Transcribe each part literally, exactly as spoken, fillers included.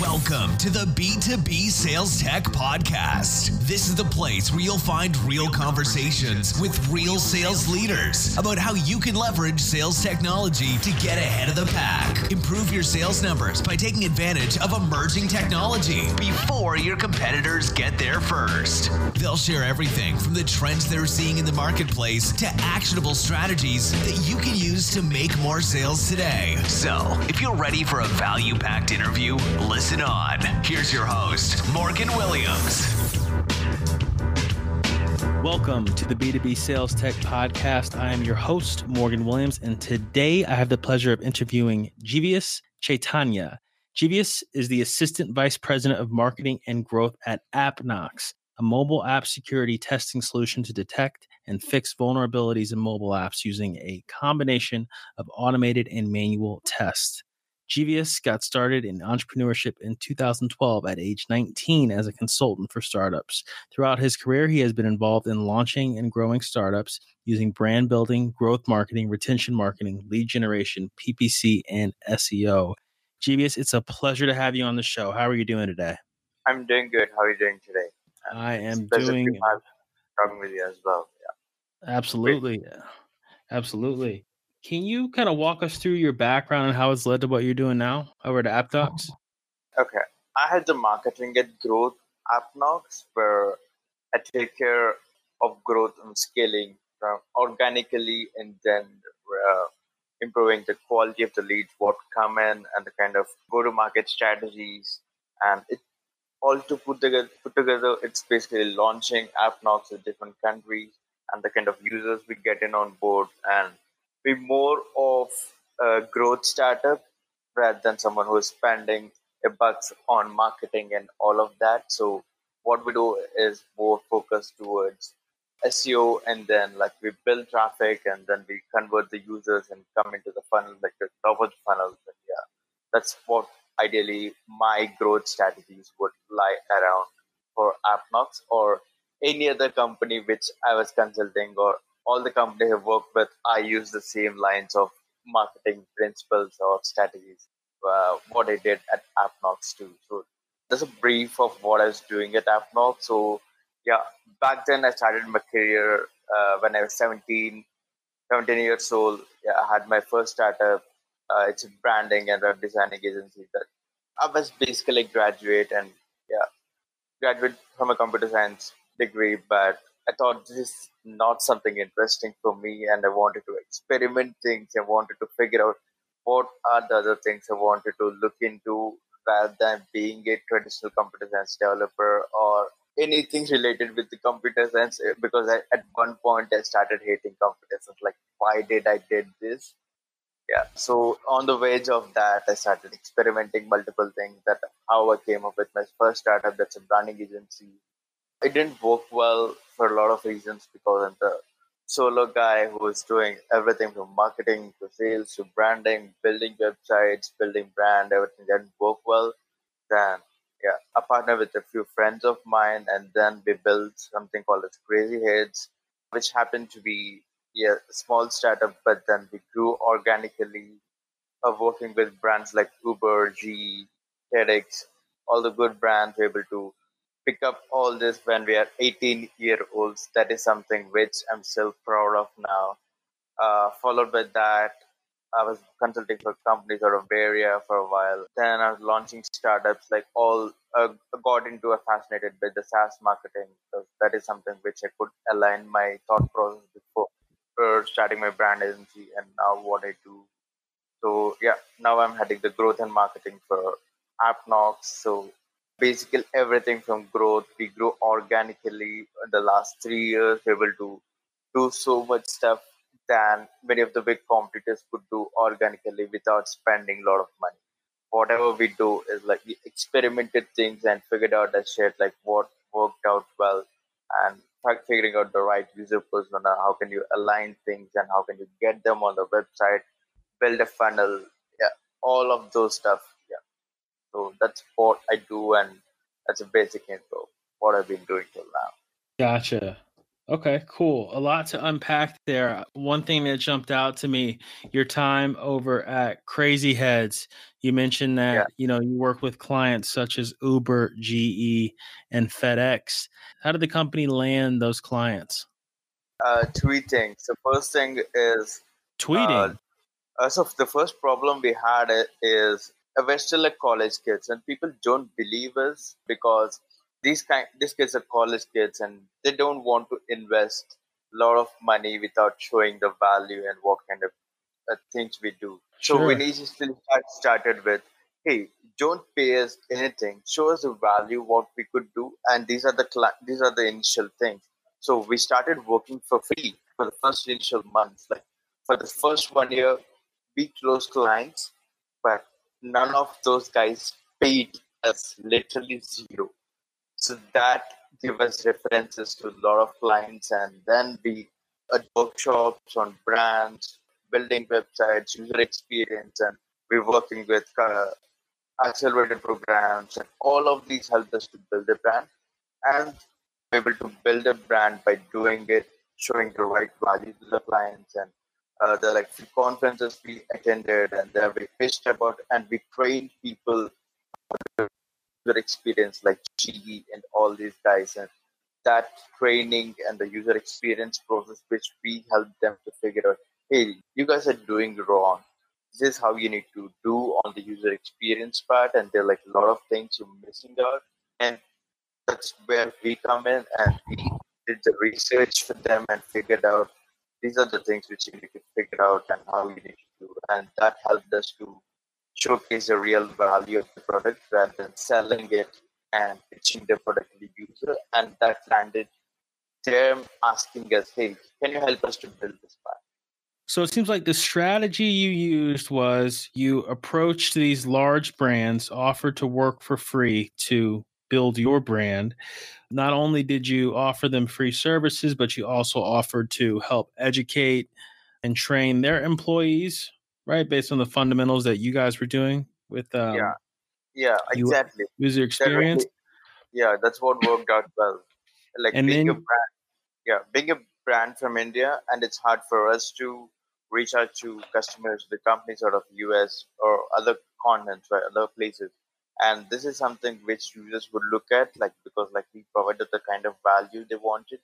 Welcome to the B two B Sales Tech Podcast. This is the place where you'll find real conversations with real sales leaders about how you can leverage sales technology to get ahead of the pack. Improve your sales numbers by taking advantage of emerging technology before your competitors get there first. They'll share everything from the trends they're seeing in the marketplace to actionable strategies that you can use to make more sales today. So, if you're ready for a value-packed interview, listen on. Here's your host, Morgan Williams. Welcome to the B two B Sales Tech Podcast. I am your host, Morgan Williams, and today I have the pleasure of interviewing G V S Chaitanya. G V S is the Assistant Vice President of Marketing and Growth at Appknox, a mobile app security testing solution to detect and fix vulnerabilities in mobile apps using a combination of automated and manual tests. G V S got started in entrepreneurship in two thousand twelve at age nineteen as a consultant for startups. Throughout his career, he has been involved in launching and growing startups using brand building, growth marketing, retention marketing, lead generation, P P C, and S E O. G V S, it's a pleasure to have you on the show. How are you doing today? I'm doing good. How are you doing today? I am doing... It's a pleasure talking with you as well. Yeah. Absolutely. Yeah. Absolutely. Can you kind of walk us through your background and how it's led to what you're doing now over at Appknox? Okay. I had the marketing at growth Appknox, where I take care of growth and scaling from organically and then uh, improving the quality of the leads, what come in, and the kind of go-to-market strategies. And it all to put together, put together, it's basically launching Appknox in different countries and the kind of users we get in on board, and be more of a growth startup rather than someone who is spending a bucks on marketing and all of that. So what we do is more focused towards S E O, and then like we build traffic and then we convert the users and come into the funnel, like the top of the funnel. But yeah, that's what ideally my growth strategies would lie around for Appknox or any other company which I was consulting, or all the companies I've worked with, I use the same lines of marketing principles or strategies, uh, what I did at Appknox too. So there's a brief of what I was doing at Appknox. So yeah, back then I started my career uh, when I was seventeen, seventeen years old. Yeah, I had my first startup. Uh, it's a branding and a designing agency that I was basically graduate and yeah, graduate from a computer science degree, but I thought this is not something interesting for me, and I wanted to experiment things. I wanted to figure out what are the other things I wanted to look into rather than being a traditional computer science developer or anything related with the computer science, because I, at one point I started hating computer science. Like, why did I did this? Yeah. So on the verge of that, I started experimenting multiple things. That's how I came up with my first startup. That's a branding agency. It didn't work well for a lot of reasons, because I'm the solo guy who was doing everything from marketing to sales to branding, building websites, building brand, everything didn't work well. Then, yeah, I partnered with a few friends of mine, and then we built something called as Crazy Heads, which happened to be yeah, a small startup, but then we grew organically, uh, working with brands like Uber, G, TEDx, all the good brands were able to pick up all this when we are eighteen year olds. That is something which I'm still proud of now. Uh, followed by that, I was consulting for companies out of Bay Area for a while. Then I was launching startups, like all uh, got into a fascinated with the SaaS marketing, because that is something which I could align my thought process before for starting my brand agency and now what I do. So yeah, now I'm heading the growth and marketing for Appknox. So basically everything from growth. We grew organically in the last three years. We were able to do so much stuff than many of the big competitors could do organically without spending a lot of money. Whatever we do is like we experimented things and figured out that shit, like what worked out well and figuring out the right user persona, how can you align things and how can you get them on the website, build a funnel, yeah, all of those stuff. Yeah. So that's what I do and that's a basic intro, what I've been doing till now. Gotcha. Okay, cool. A lot to unpack there. One thing that jumped out to me, your time over at Crazy Heads. You mentioned that, yeah. you know, you work with clients such as Uber, G E, and FedEx. How did the company land those clients? Uh, tweeting. So first thing is... Tweeting? Uh, so the first problem we had is we're still like college kids and people don't believe us because... These kind, these kids are college kids and they don't want to invest a lot of money without showing the value and what kind of uh, things we do. Sure. So we initially started with, hey, don't pay us anything. Show us the value, what we could do. And these are the these are the initial things. So we started working for free for the first initial months. Like for the first one year, we closed clients, but none of those guys paid us, literally zero. So that gave us references to a lot of clients, and then we had workshops on brands, building websites, user experience, and we're working with uh, accelerator programs, and all of these helped us to build a brand. And we're able to build a brand by doing it, showing the right value to the clients, and uh, the like the conferences we attended, and there we pitched about, and we trained people. User experience like G E and all these guys, and that training and the user experience process, which we helped them to figure out, hey, you guys are doing wrong. This is how you need to do on the user experience part, and there are like a lot of things you're missing out. And that's where we come in, and we did the research for them and figured out these are the things which you need to figure out and how you need to do. And that helped us to showcase the real value of the product rather than selling it and pitching the product to the user. And that landed them asking us, hey, can you help us to build this part? So it seems like the strategy you used was you approached these large brands, offered to work for free to build your brand. Not only did you offer them free services, but you also offered to help educate and train their employees. Right, based on the fundamentals that you guys were doing with um, yeah, yeah, exactly user experience. Yeah, that's what worked out well. Like and being then, a brand, yeah, being a brand from India, and it's hard for us to reach out to customers, the companies out of U S or other continents, right, other places. And this is something which users would look at, like because like we provided the kind of value they wanted,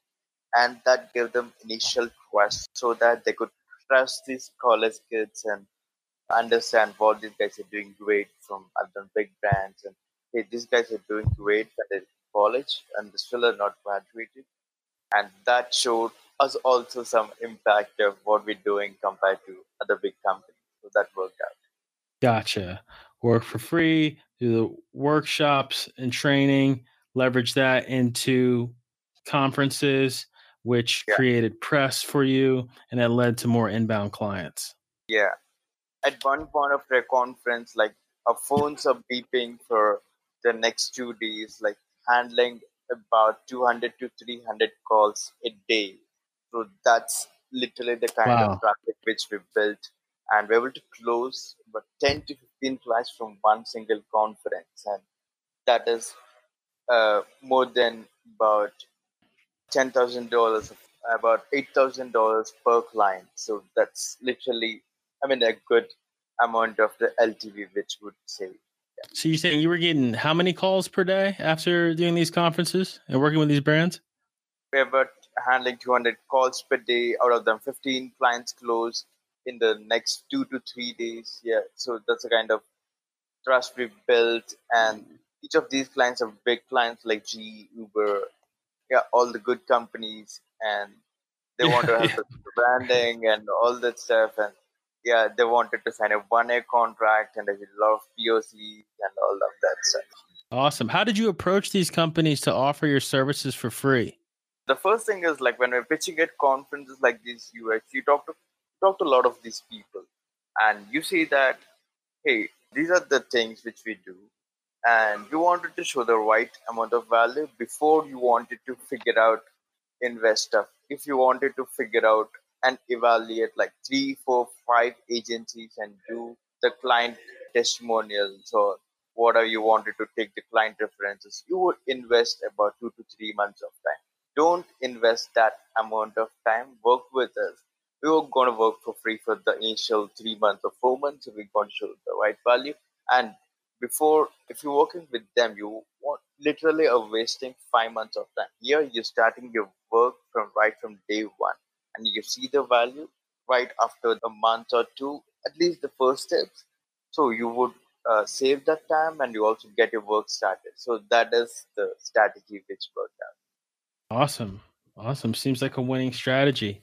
and that gave them initial trust so that they could trust these college kids and understand what these guys are doing great from other big brands. And hey, these guys are doing great at their college and they still are not graduated. And that showed us also some impact of what we're doing compared to other big companies. So that worked out. Gotcha. Work for free, do the workshops and training, leverage that into conferences, which yeah. created press for you, and that led to more inbound clients. Yeah. At one point of the conference, like our phones are beeping for the next two days, like handling about two hundred to three hundred calls a day. So that's literally the kind wow. of traffic which we built. And we're able to close about ten to fifteen clients from one single conference. And that is uh, more than about ten thousand dollars, about eight thousand dollars per client. So that's literally, I mean, a good amount of the L T V, which would save. Yeah. So you're saying you were getting how many calls per day after doing these conferences and working with these brands? We were about handling two hundred calls per day. Out of them, fifteen clients closed in the next two to three days. Yeah. So that's the kind of trust we built. And each of these clients are big clients like G E, Uber, yeah, all the good companies, and they want to help us with the branding and all that stuff. And yeah, they wanted to sign a one-year contract and a lot of P O Cs and all of that stuff. Awesome. How did you approach these companies to offer your services for free? The first thing is, like, when we're pitching at conferences like these, you actually talk to talk to a lot of these people, and you see that, hey, these are the things which we do, and you wanted to show the right amount of value before you wanted to figure out invest stuff. If you wanted to figure out and evaluate like three, four, five agencies and do the client testimonials or whatever you wanted to take the client references, you would invest about two to three months of time. Don't invest that amount of time. Work with us. We were going to work for free for the initial three months or four months. So we're going to show the right value. And before, if you're working with them, you want, literally are wasting five months of time. Here, you're starting your work from right from day one. And you see the value right after a month or two, at least the first steps. So you would uh, save that time and you also get your work started. So that is the strategy which worked out. Awesome. Awesome. Seems like a winning strategy.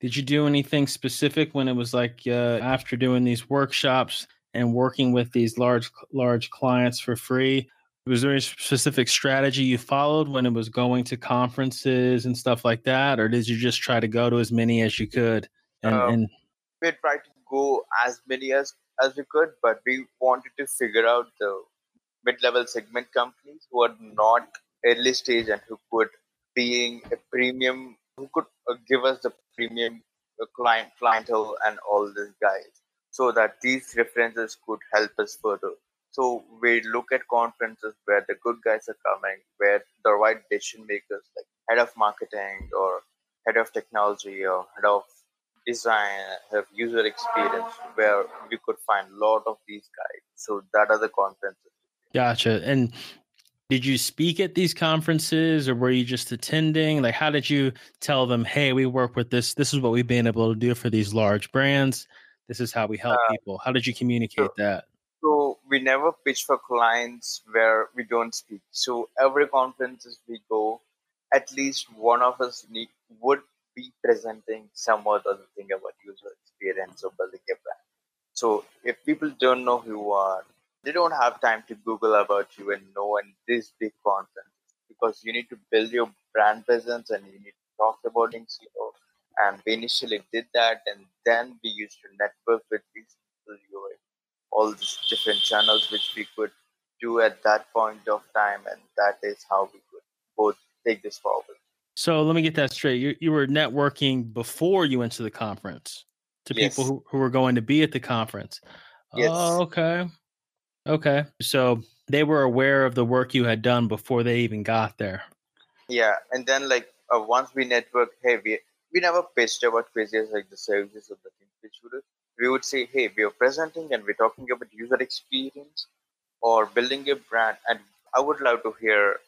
Did you do anything specific when it was like uh, after doing these workshops and working with these large, large clients for free? Was there a specific strategy you followed when it was going to conferences and stuff like that? Or did you just try to go to as many as you could? And, um, and... We tried to go as many as, as we could, but we wanted to figure out the mid-level segment companies who are not early stage and who could being a premium, who could give us the premium client, clientele and all these guys, so that these references could help us further. So we look at conferences where the good guys are coming, where the right decision makers, like head of marketing or head of technology or head of design, have user experience, where we could find a lot of these guys. So that are the conferences. Gotcha. And did you speak at these conferences or were you just attending? Like, how did you tell them, hey, we work with this. This is what we've been able to do for these large brands. This is how we help uh, people. How did you communicate so, that? So we never pitch for clients where we don't speak. So every conference we go, at least one of us need, would be presenting somewhat other thing about user experience or building a brand. So if people don't know who you are, they don't have time to Google about you and know in this big conference, because you need to build your brand presence and you need to talk about things. You know, and we initially did that, and then we used to network with these people, all these different channels which we could do at that point of time, and that is how we could both take this forward. So let me get that straight. You you were networking before you went to the conference to yes. people who, who were going to be at the conference. Yes. Oh, okay. Okay. So they were aware of the work you had done before they even got there. Yeah. And then like uh, once we network, hey, we, we never pitched about quizzes like the services of the things which we do. We would say, hey, we are presenting and we're talking about user experience or building a brand. And I would love to hear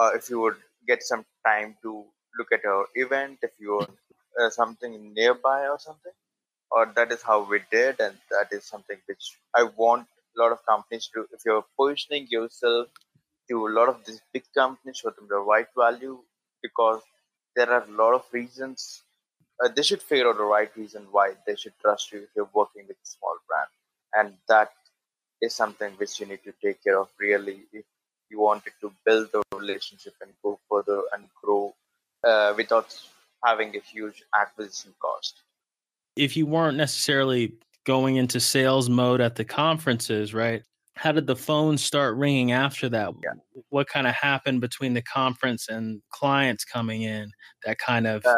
uh, if you would get some time to look at our event, if you want uh, something nearby or something. Or that is how we did. And that is something which I want a lot of companies to, if you're positioning yourself to a lot of these big companies, show them the right value, because there are a lot of reasons. Uh, they should figure out the right reason why they should trust you if you're working with a small brand. And that is something which you need to take care of really if you wanted to build the relationship and go further and grow uh, without having a huge acquisition cost. If you weren't necessarily going into sales mode at the conferences, right? How did the phone start ringing after that? Yeah. What kind of happened between the conference and clients coming in that kind of uh,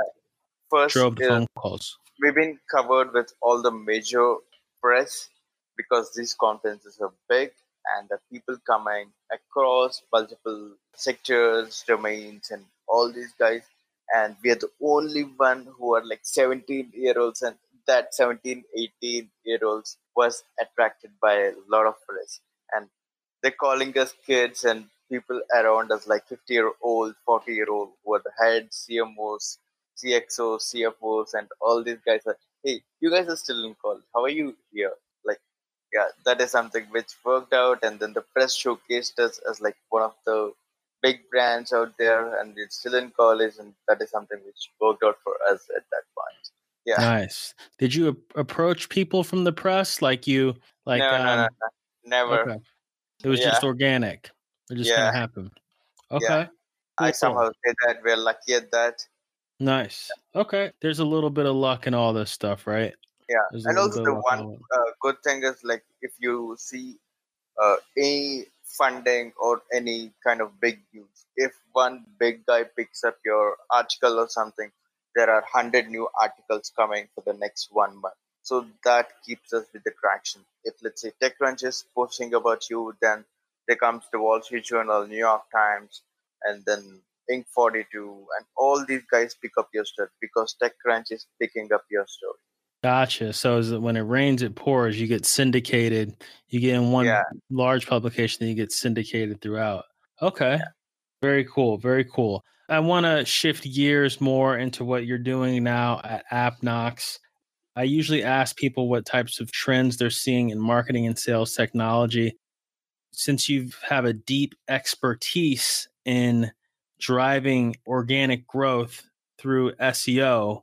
first drove the uh, phone calls? We've been covered with all the major press because these conferences are big and the people coming across multiple sectors, domains, and all these guys. And we are the only one who are like seventeen year olds, and that seventeen, eighteen year olds was attracted by a lot of press, and they're calling us kids and people around us like fifty year old, forty year old who are the heads, C M Os, C X Os, C F Os, and all these guys are, hey, you guys are still in college. How are you here? Like, yeah, that is something which worked out. And then the press showcased us as like one of the big brands out there, and it's still in college. And that is something which worked out for us at that point. Yeah. Nice. Did you a- approach people from the press? Like you, like, no, um, no, no, no. never. Okay. It was yeah. just organic. It just yeah. kind of happened. Okay. Yeah. I somehow did that. We're lucky at that. Nice. Okay. There's a little bit of luck in all this stuff, right? Yeah. There's and also the one uh, good thing is, like, if you see uh, any funding or any kind of big news, if one big guy picks up your article or something, there are one hundred new articles coming for the next one month. So that keeps us with the traction. If, let's say, TechCrunch is posting about you, then there comes the Wall Street Journal, New York Times, and then Inc forty-two, and all these guys pick up your story because TechCrunch is picking up your story. Gotcha. So is it when it rains, it pours. You get syndicated. You get in one yeah. large publication, then you get syndicated throughout. Okay. Yeah. Very cool. Very cool. I want to shift gears more into what you're doing now at Appknox. I usually ask people what types of trends they're seeing in marketing and sales technology. Since you have a deep expertise in driving organic growth through S E O,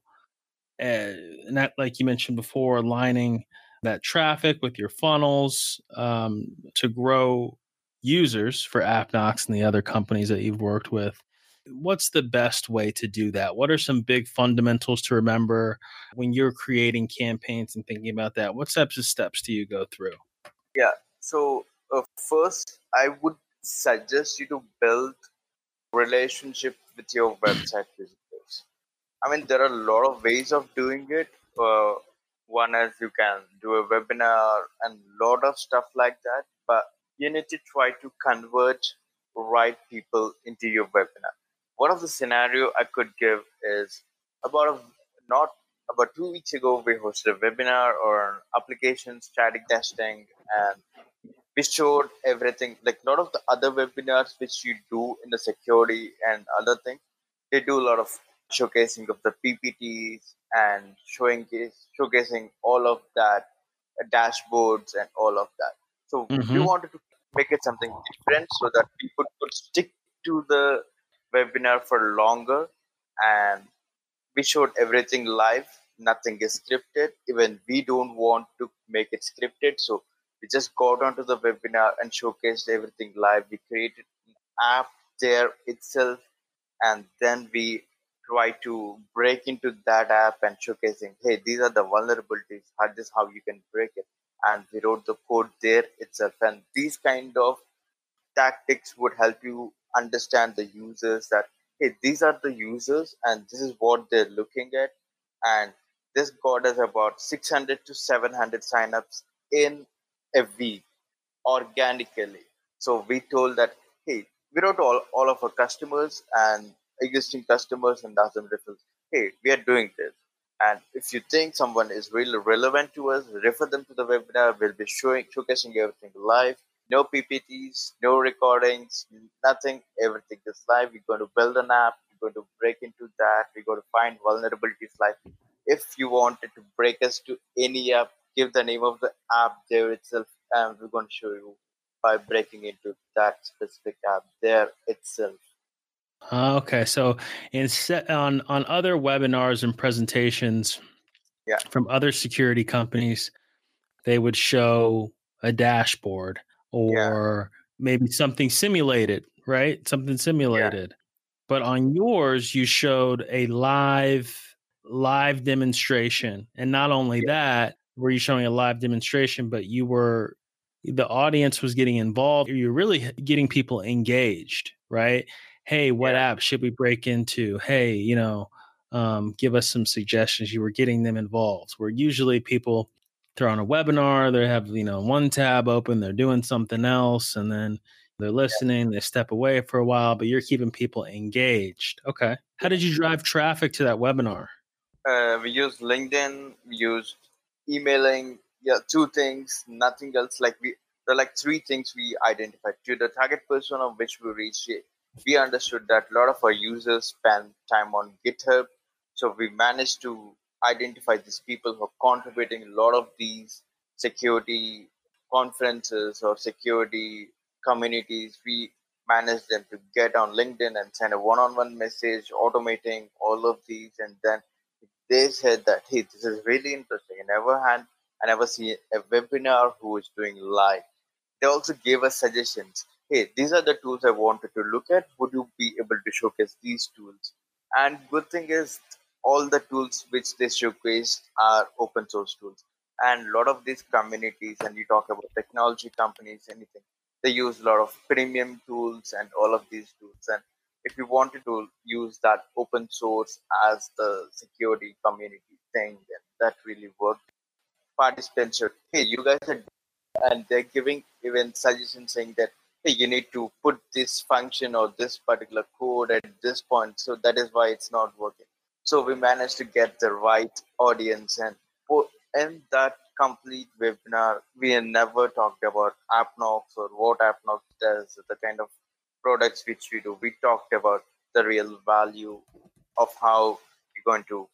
uh, and that, like you mentioned before, aligning that traffic with your funnels um, to grow users for Appknox and the other companies that you've worked with. What's the best way to do that? What are some big fundamentals to remember when you're creating campaigns and thinking about that? What types of steps do you go through? Yeah. So uh, first, I would suggest you to build relationship with your website visitors. I mean, there are a lot of ways of doing it. Uh, one is you can do a webinar and a lot of stuff like that, but you need to try to convert right people into your webinar. One of the scenario I could give is about a, not about two weeks ago, we hosted a webinar on application static testing, and we showed everything. Like a lot of the other webinars which you do in the security and other things, they do a lot of showcasing of the P P Ts and showing showcasing all of that, dashboards and all of that. So mm-hmm. we wanted to make it something different so that people could stick to the webinar for longer, and we showed everything live. Nothing is scripted. Even we don't want to make it scripted. So we just got onto the webinar and showcased everything live. We created an app there itself, and then we try to break into that app and showcasing, hey, these are the vulnerabilities. How this how you can break it. And we wrote the code there itself. And these kind of tactics would help you understand the users that, hey, these are the users and this is what they're looking at. And this got us about six hundred to seven hundred signups in a week organically. So we told that, hey, we wrote all, all of our customers and existing customers and asked them, hey, we are doing this. And if you think someone is really relevant to us, refer them to the webinar. We'll be showing, showcasing everything live. No P P Ts, no recordings, nothing. Everything is live. We're going to build an app. We're going to break into that. We're going to find vulnerabilities live. If you wanted to break us to any app, give the name of the app there itself. And we're going to show you by breaking into that specific app there itself. Okay, so in set on, on other webinars and presentations yeah. from other security companies, they would show a dashboard or yeah. maybe something simulated, right? Something simulated. Yeah. But on yours, you showed a live live demonstration. And not only yeah. that, were you showing a live demonstration, but you were the audience was getting involved. You're really getting people engaged, right? Hey, what yeah. app should we break into? Hey, you know, um, give us some suggestions. You were getting them involved. Where usually people, they're on a webinar, they have, you know, one tab open, they're doing something else, and then they're listening, yeah. they step away for a while, but you're keeping people engaged. Okay. How did you drive traffic to that webinar? Uh, we used LinkedIn, we used emailing, yeah, two things, nothing else. Like we, there are like three things we identified to the target person of which we reached. We understood that a lot of our users spend time on GitHub. So we managed to identify these people who are contributing a lot of these security conferences or security communities. We managed them to get on LinkedIn and send a one-on-one message, automating all of these. And then they said that, hey, this is really interesting. I never had, I never see a webinar who is doing live. They also gave us suggestions. hey, these are the tools I wanted to look at. Would you be able to showcase these tools? And good thing is all the tools which they showcased are open source tools. And a lot of these communities, and you talk about technology companies, anything, they use a lot of premium tools and all of these tools. And if you wanted to use that open source as the security community thing, then that really worked. Participants said, hey, you guys are doing it. And they're giving even suggestions saying that, hey, you need to put this function or this particular code at this point. So that is why it's not working. So we managed to get the right audience, and in that complete webinar, we had never talked about Appknox or what Appknox does, the kind of products which we do. We talked about the real value of how you're going to,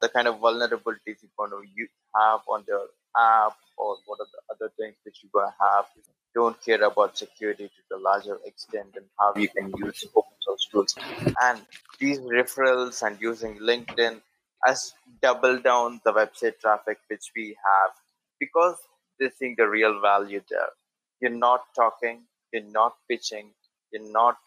the kind of vulnerabilities you're going to have on your app, or what are the other things that you're going to have if you don't care about security to the larger extent, and how you can use open source tools. And these referrals and using LinkedIn has doubled down the website traffic which we have, because they're seeing the real value there. You're not talking, you're not pitching, you're not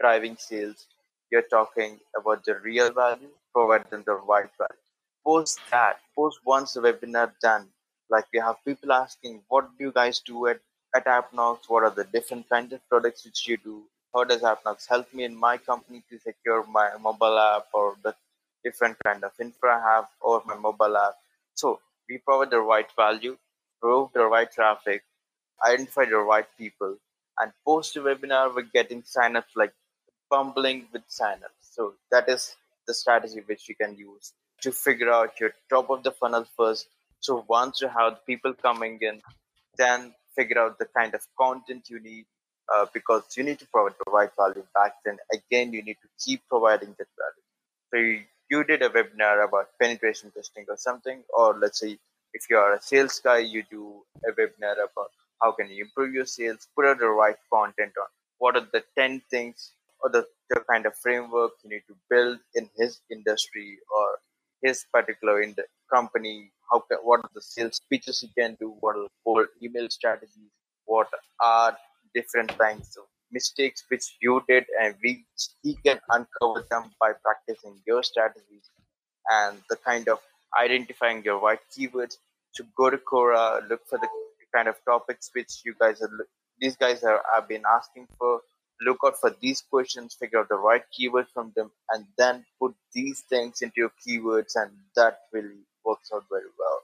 driving sales. You're talking about the real value, provide them the right value. Post that, post once the webinar done. Like, we have people asking, what do you guys do at, at Appknox? What are the different kinds of products which you do? How does Appknox help me in my company to secure my mobile app, or the different kind of infra I have, or my mobile app? So we provide the right value, drove the right traffic, identify the right people, and post a webinar, we're getting signups, like bumbling with signups. So that is the strategy which you can use to figure out your top of the funnel first. So once you have the people coming in, then figure out the kind of content you need, uh, because you need to provide the right value back. Then again, you need to keep providing that value. So you, you did a webinar about penetration testing or something, or let's say if you are a sales guy, you do a webinar about how can you improve your sales, put out the right content on what are the ten things or the, the kind of framework you need to build in his industry or his particular in the company. How can, what are the sales pitches you can do? What are the whole email strategies? What are different kinds of mistakes which you did, and we he can uncover them by practicing your strategies and the kind of identifying your right keywords. So go to Quora, look for the kind of topics which you guys are these guys are have been asking for. Look out for these questions, figure out the right keyword from them, and then put these things into your keywords, and that really works out very well.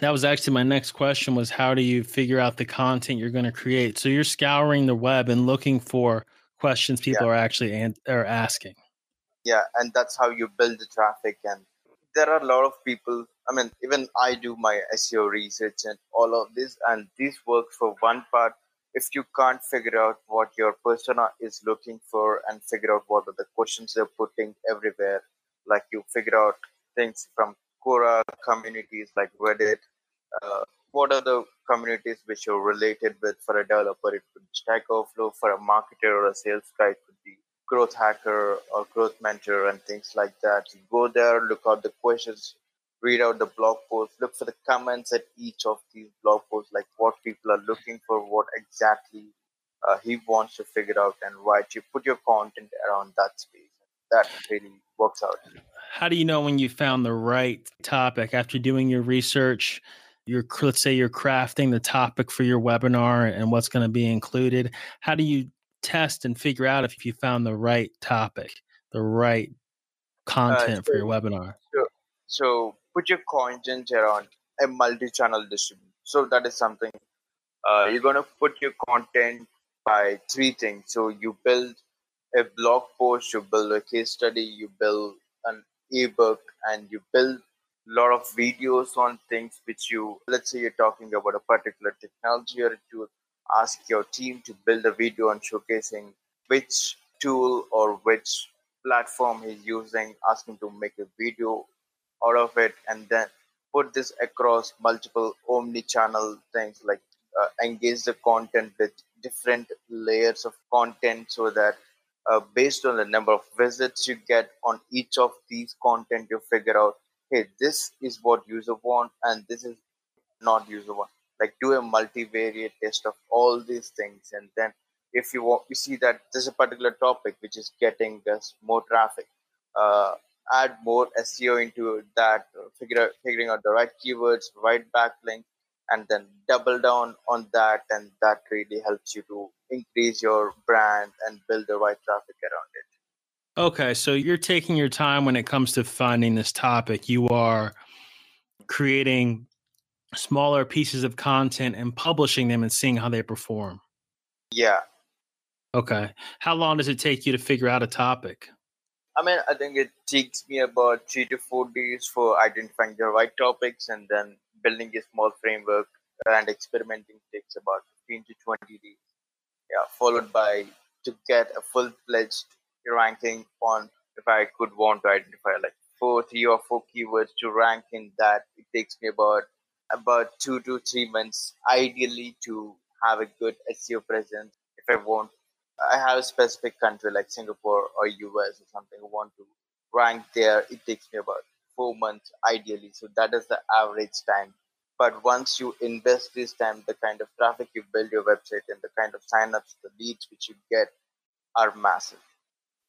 That was actually my next question, was how do you figure out the content you're going to create? So you're scouring the web and looking for questions people yeah. are actually an- are asking. Yeah, and that's how you build the traffic. And there are a lot of people, I mean, even I do my S E O research and all of this, and this works for one part. If you can't figure out what your persona is looking for and figure out what are the questions they're putting everywhere, like you figure out things from Quora, communities like Reddit, uh, what are the communities which are related with? For a developer, it could be Stack Overflow. For a marketer or a sales guy, it could be Growth Hacker or Growth Mentor and things like that. You go there, look out the questions, read out the blog posts, look for the comments at each of these blog posts, like what people are looking for, what exactly uh, he wants to figure out, and why you put your content around that space. That really works out. How do you know when you found the right topic after doing your research? You're, let's say you're crafting the topic for your webinar and what's going to be included. How do you test and figure out if you found the right topic, the right content uh, so, for your webinar? So, so put your content around a multi-channel distribution. So that is something uh, you're going to put your content by three things. So you build a blog post, you build a case study, you build an ebook, and you build a lot of videos on things which you, let's say you're talking about a particular technology or a tool, ask your team to build a video on showcasing which tool or which platform he's using, ask him to make a video out of it, and then put this across multiple omni-channel things, like uh, engage the content with different layers of content, so that Uh, based on the number of visits you get on each of these content, you figure out, hey, this is what user want and this is not user want. Like, do a multivariate test of all these things, and then if you want, you see that there's a particular topic which is getting us more traffic, uh, add more S E O into that, figure out, figuring out the right keywords, right backlinks, and then double down on that. And that really helps you to increase your brand and build the right traffic around it. Okay, so you're taking your time when it comes to finding this topic. You are creating smaller pieces of content and publishing them and seeing how they perform. Yeah. Okay. How long does it take you to figure out a topic? I mean, I think it takes me about three to four days for identifying the right topics, and then building a small framework and experimenting takes about fifteen to twenty days. Yeah, followed by to get a full-fledged ranking on, if I could want to identify like four, three or four keywords to rank in that, it takes me about about two to three months, ideally, to have a good S E O presence. If I want, I have a specific country like Singapore or U S or something, I want to rank there, it takes me about four months, ideally. So that is the average time. But once you invest this time, the kind of traffic you build your website and the kind of signups, the leads which you get are massive.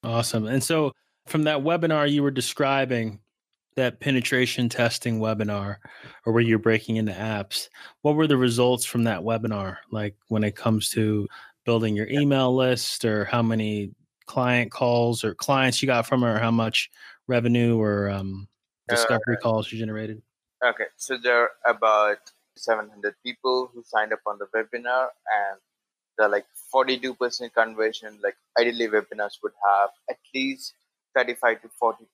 Awesome. And so from that webinar you were describing, that penetration testing webinar, or where you're breaking into apps, what were the results from that webinar? Like when it comes to building your email list, or how many client calls or clients you got from her, or how much revenue or um, discovery uh, calls you generated? Okay. So there are about seven hundred people who signed up on the webinar, and they're like forty-two percent conversion. Like ideally webinars would have at least thirty-five to forty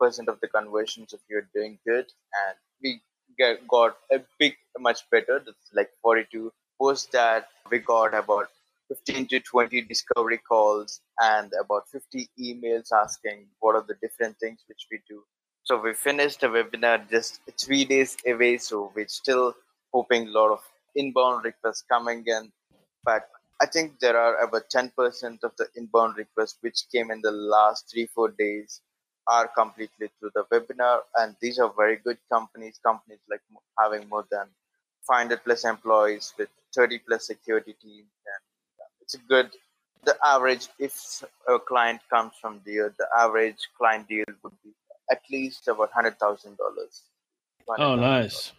percent of the conversions if you're doing good. And we get, got a big, much better. That's like forty-two. Post that, we got about fifteen to twenty discovery calls and about fifty emails asking what are the different things which we do. So we finished the webinar just three days away. So we're still hoping a lot of inbound requests coming in. But I think there are about ten percent of the inbound requests which came in the last three, four days are completely through the webinar. And these are very good companies, companies like having more than five hundred plus employees with thirty plus security teams. And it's a good, the average, if a client comes from there, the average client deal would be at least about one hundred thousand dollars. Oh, nice.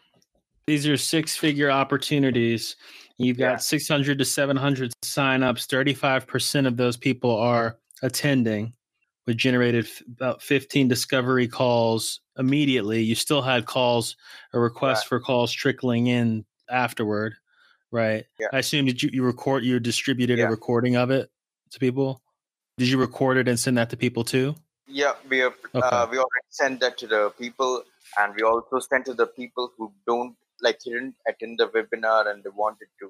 These are six-figure opportunities. You've got yeah. six hundred to seven hundred signups. thirty-five percent of those people are attending. We generated f- about fifteen discovery calls immediately. You still had calls or requests right. for calls trickling in afterward, right? Yeah. I assume that you, you record, you distributed yeah. a recording of it to people. Did you record it and send that to people too? Yeah, we have, okay. uh, we already sent that to the people, and we also sent to the people who don't. Like they didn't attend the webinar and they wanted to,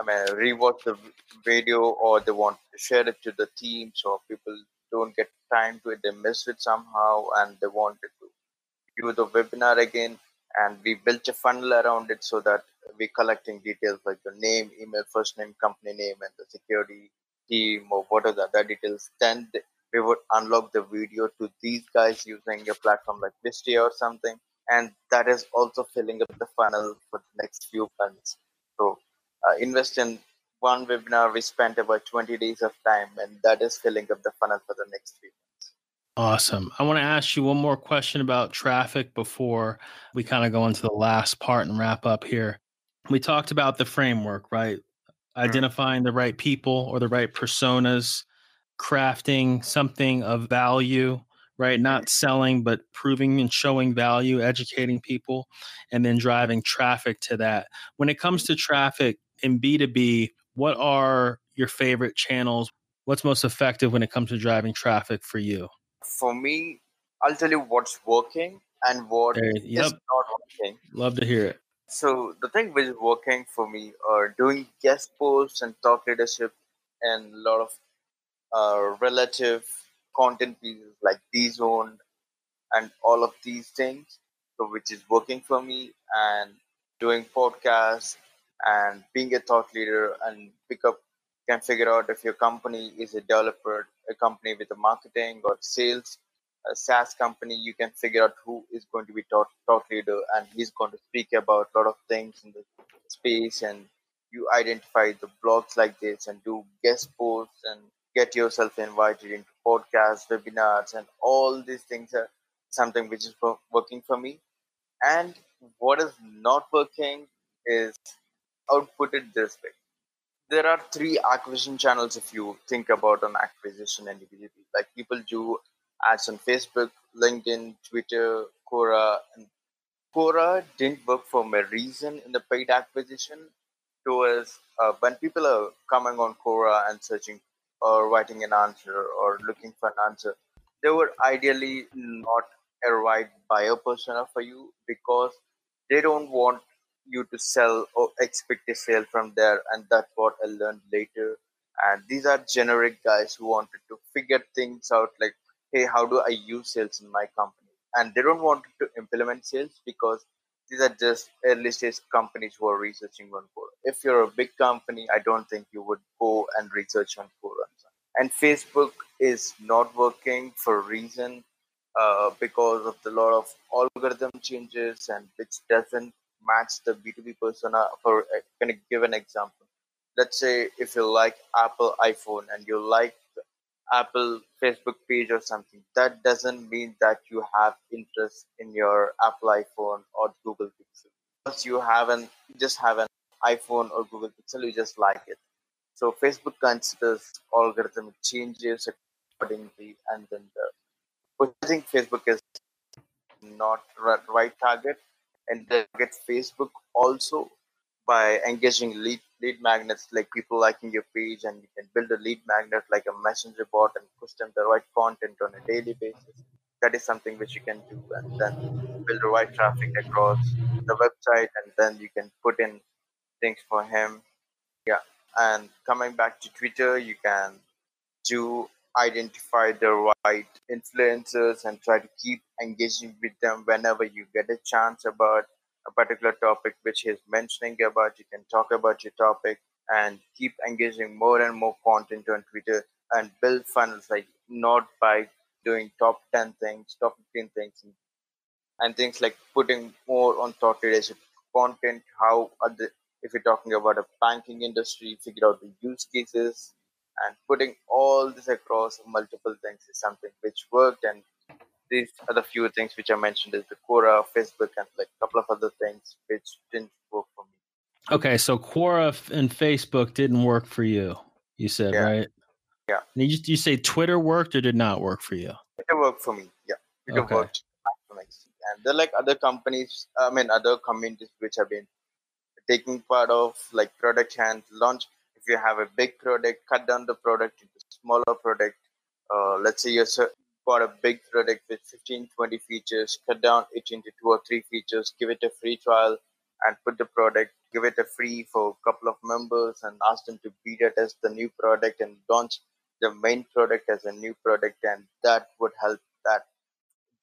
I mean, rewatch the video, or they want to share it to the team, so people don't get time to it, they miss it somehow, and they wanted to do the webinar again. And we built a funnel around it so that we're collecting details like the name, email, first name, company name, and the security team, or what are the other details. Then we would unlock the video to these guys using a platform like Vistia or something. And that is also filling up the funnel for the next few months. So uh, invest in one webinar, we spent about twenty days of time, and that is filling up the funnel for the next few months. Awesome. I want to ask you one more question about traffic before we kind of go into the last part and wrap up here. We talked about the framework, right? Identifying mm-hmm. the right people or the right personas, crafting something of value. Right? Not selling, but proving and showing value, educating people, and then driving traffic to that. When it comes to traffic in B two B, what are your favorite channels? What's most effective when it comes to driving traffic for you? For me, I'll tell you what's working and what there, yep. is not working. Love to hear it. So the thing which is working for me are doing guest posts and thought leadership and a lot of uh, relative content pieces like DZone and all of these things, so which is working for me, and doing podcasts and being a thought leader, and pick up, can figure out if your company is a developer, a company with a marketing or sales, a SaaS company, you can figure out who is going to be thought, thought leader, and he's going to speak about a lot of things in the space and you identify the blogs like this and do guest posts and get yourself invited into podcasts, webinars, and all these things are something which is working for me. And what is not working is, I would put it this way. There are three acquisition channels if you think about an acquisition individually. Like people do ads on Facebook, LinkedIn, Twitter, Quora. And Quora didn't work for my reason in the paid acquisition. So is, uh, when people are coming on Quora and searching or writing an answer or looking for an answer, they were ideally not a right buyer persona for you because they don't want you to sell or expect a sale from there. And that's what I learned later. And these are generic guys who wanted to figure things out like, hey, how do I use sales in my company? And they don't want to implement sales because these are just early stage companies who are researching on Quora. If you're a big company, I don't think you would go and research on Quora. And Facebook is not working for a reason uh, because of the lot of algorithm changes and which doesn't match the B two B persona. For I'm going to give an example. Let's say if you like Apple iPhone and you like Apple Facebook page or something, that doesn't mean that you have interest in your Apple iPhone or Google Pixel. Because you haven't just have an iPhone or Google Pixel, you just like it. So Facebook considers algorithm changes accordingly, and then the, I think Facebook is not the right target, and they get Facebook also by engaging lead lead magnets, like people liking your page, and you can build a lead magnet like a messenger bot and push them the right content on a daily basis. That is something which you can do, and then build the right traffic across the website, and then you can put in things for him. Yeah. And coming back to Twitter, you can do identify the right influencers and try to keep engaging with them whenever you get a chance about a particular topic which he's mentioning about. You can talk about your topic and keep engaging more and more content on Twitter and build funnels, like not by doing top ten things, top fifteen things, and, and things like putting more on thought leadership content. How are the If you're talking about a banking industry, figure out the use cases, and putting all this across multiple things is something which worked. And these are the few things which I mentioned is the Quora, Facebook, and like a couple of other things which didn't work for me. Okay, so Quora and Facebook didn't work for you, you said, yeah. Right? Yeah. And you, you say Twitter worked or did not work for you? It worked for me, yeah. It okay. worked. And they're like other companies, I mean, other communities which have been taking part of like Product Hunt launch. If you have a big product, cut down the product into smaller product. Uh, let's say you got a big product with fifteen, twenty features, cut down it into two or three features, give it a free trial and put the product, give it a free for a couple of members and ask them to beta test the new product and launch the main product as a new product. And that would help that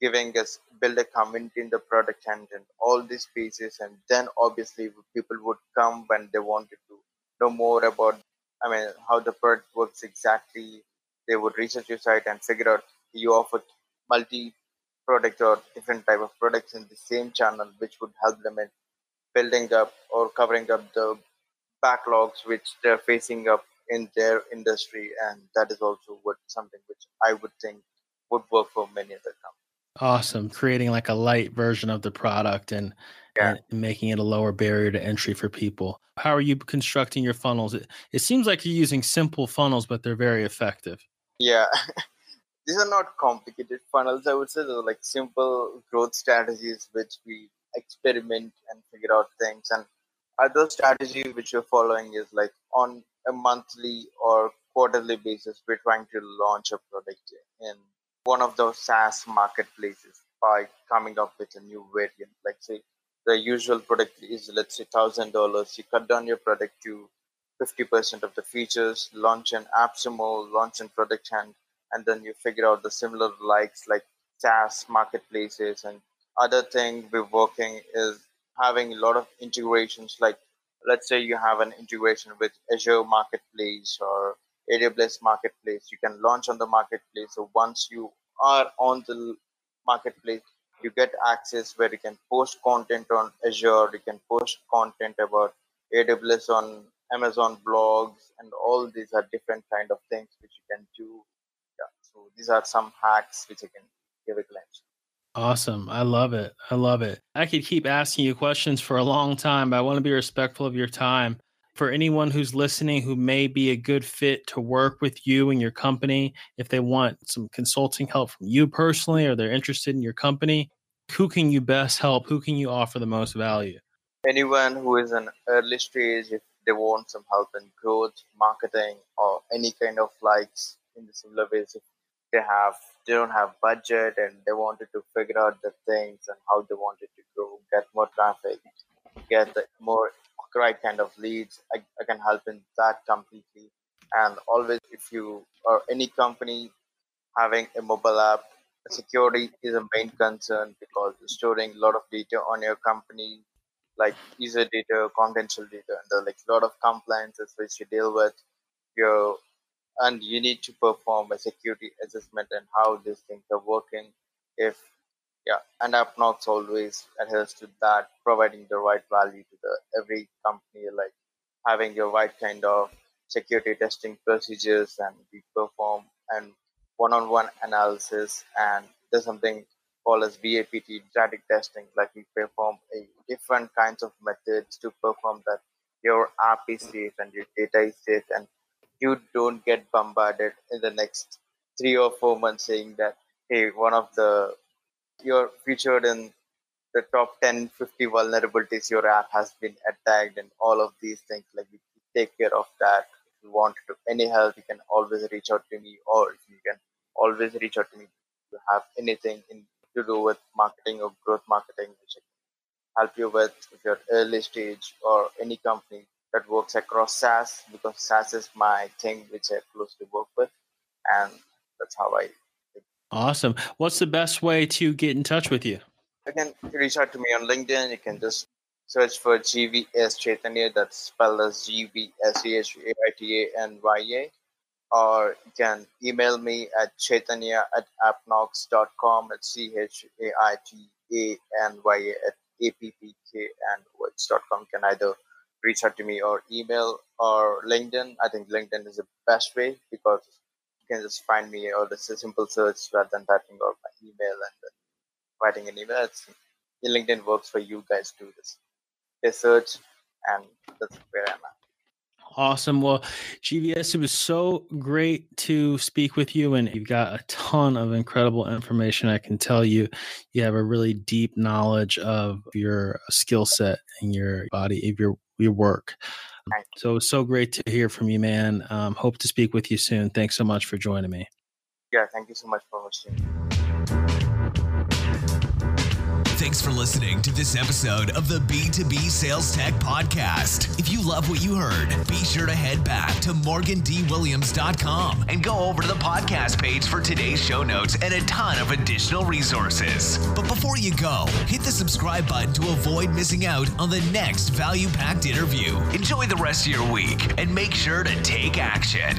giving us build a community in the Product Hunt and all these pieces. And then obviously people would come when they wanted to know more about, I mean, how the product works exactly. They would research your site and figure out you offer multi-product or different type of products in the same channel, which would help them in building up or covering up the backlogs which they're facing up in their industry. And that is also what something which I would think would work for many other companies. Awesome. Creating like a light version of the product and, yeah. and making it a lower barrier to entry for people. How are you constructing your funnels? It, it seems like you're using simple funnels, but they're very effective. Yeah. These are not complicated funnels, I would say. They're like simple growth strategies, which we experiment and figure out things. And other strategy which you're following is like on a monthly or quarterly basis, we're trying to launch a product in one of those SaaS marketplaces by coming up with a new variant. Like say the usual product is, let's say one thousand dollars. You cut down your product to fifty percent of the features, launch an AppSumo, launch an Product Hunt, and then you figure out the similar likes like SaaS marketplaces. And other thing we're working is having a lot of integrations. Like let's say you have an integration with Azure Marketplace or A W S Marketplace. You can launch on the marketplace. So once you are on the marketplace, you get access where you can post content on Azure. You can post content about A W S on Amazon blogs, and all these are different kind of things which you can do. Yeah, so these are some hacks which I can give a glance. Awesome. I love it. I love it. I could keep asking you questions for a long time, but I want to be respectful of your time. For anyone who's listening who may be a good fit to work with you and your company, if they want some consulting help from you personally, or they're interested in your company, who can you best help? Who can you offer the most value? Anyone who is in early stage, if they want some help in growth, marketing, or any kind of likes in the similar ways, if they have, they don't have budget and they wanted to figure out the things and how they wanted to grow, get more traffic, get the more right kind of leads, I, I can help in that completely. And always, if you or any company having a mobile app, security is a main concern because you're storing a lot of data on your company, like user data, confidential data, and there are like a lot of compliances which you deal with. Your and you need to perform a security assessment and how these things are working. If yeah, and Appknox always adheres to that, providing the right value to the every company, like having your right kind of security testing procedures, and we perform and one-on-one analysis, and there's something called as V A P T, static testing, like we perform a different kinds of methods to perform that your app is safe and your data is safe, and you don't get bombarded in the next three or four months saying that, hey, one of the you're featured in the top ten, fifty vulnerabilities. Your app has been attacked and all of these things. Like, we take care of that. If you want to, any help, you can always reach out to me, or you can always reach out to me if you have anything in, to do with marketing or growth marketing, which I can help you with if you're early stage or any company that works across SaaS, because SaaS is my thing, which I closely work with. And that's how I Awesome. What's the best way to get in touch with you? You can reach out to me on LinkedIn. You can just search for G V S Chaitanya. That's spelled as G V S C H A I T A N Y A. Or you can email me at chaitanya at appknox dot com. It's C H A I T A N Y A at A P P K N O X dot com. You can either reach out to me or email or LinkedIn. I think LinkedIn is the best way because can just find me, or this is a simple search rather than typing out my email and then writing an email. It's, LinkedIn works for you guys to do this. They search, and that's where I'm at. Awesome. Well, G V S, it was so great to speak with you, and you've got a ton of incredible information. I can tell you, you have a really deep knowledge of your skill set and your body, of your, your work. So, so great to hear from you, man. Um, hope to speak with you soon. Thanks so much for joining me. Yeah, thank you so much for hosting me. Thanks for listening to this episode of the B two B Sales Tech Podcast. If you love what you heard, be sure to head back to morgan d williams dot com and go over to the podcast page for today's show notes and a ton of additional resources. But before you go, hit the subscribe button to avoid missing out on the next value-packed interview. Enjoy the rest of your week and make sure to take action.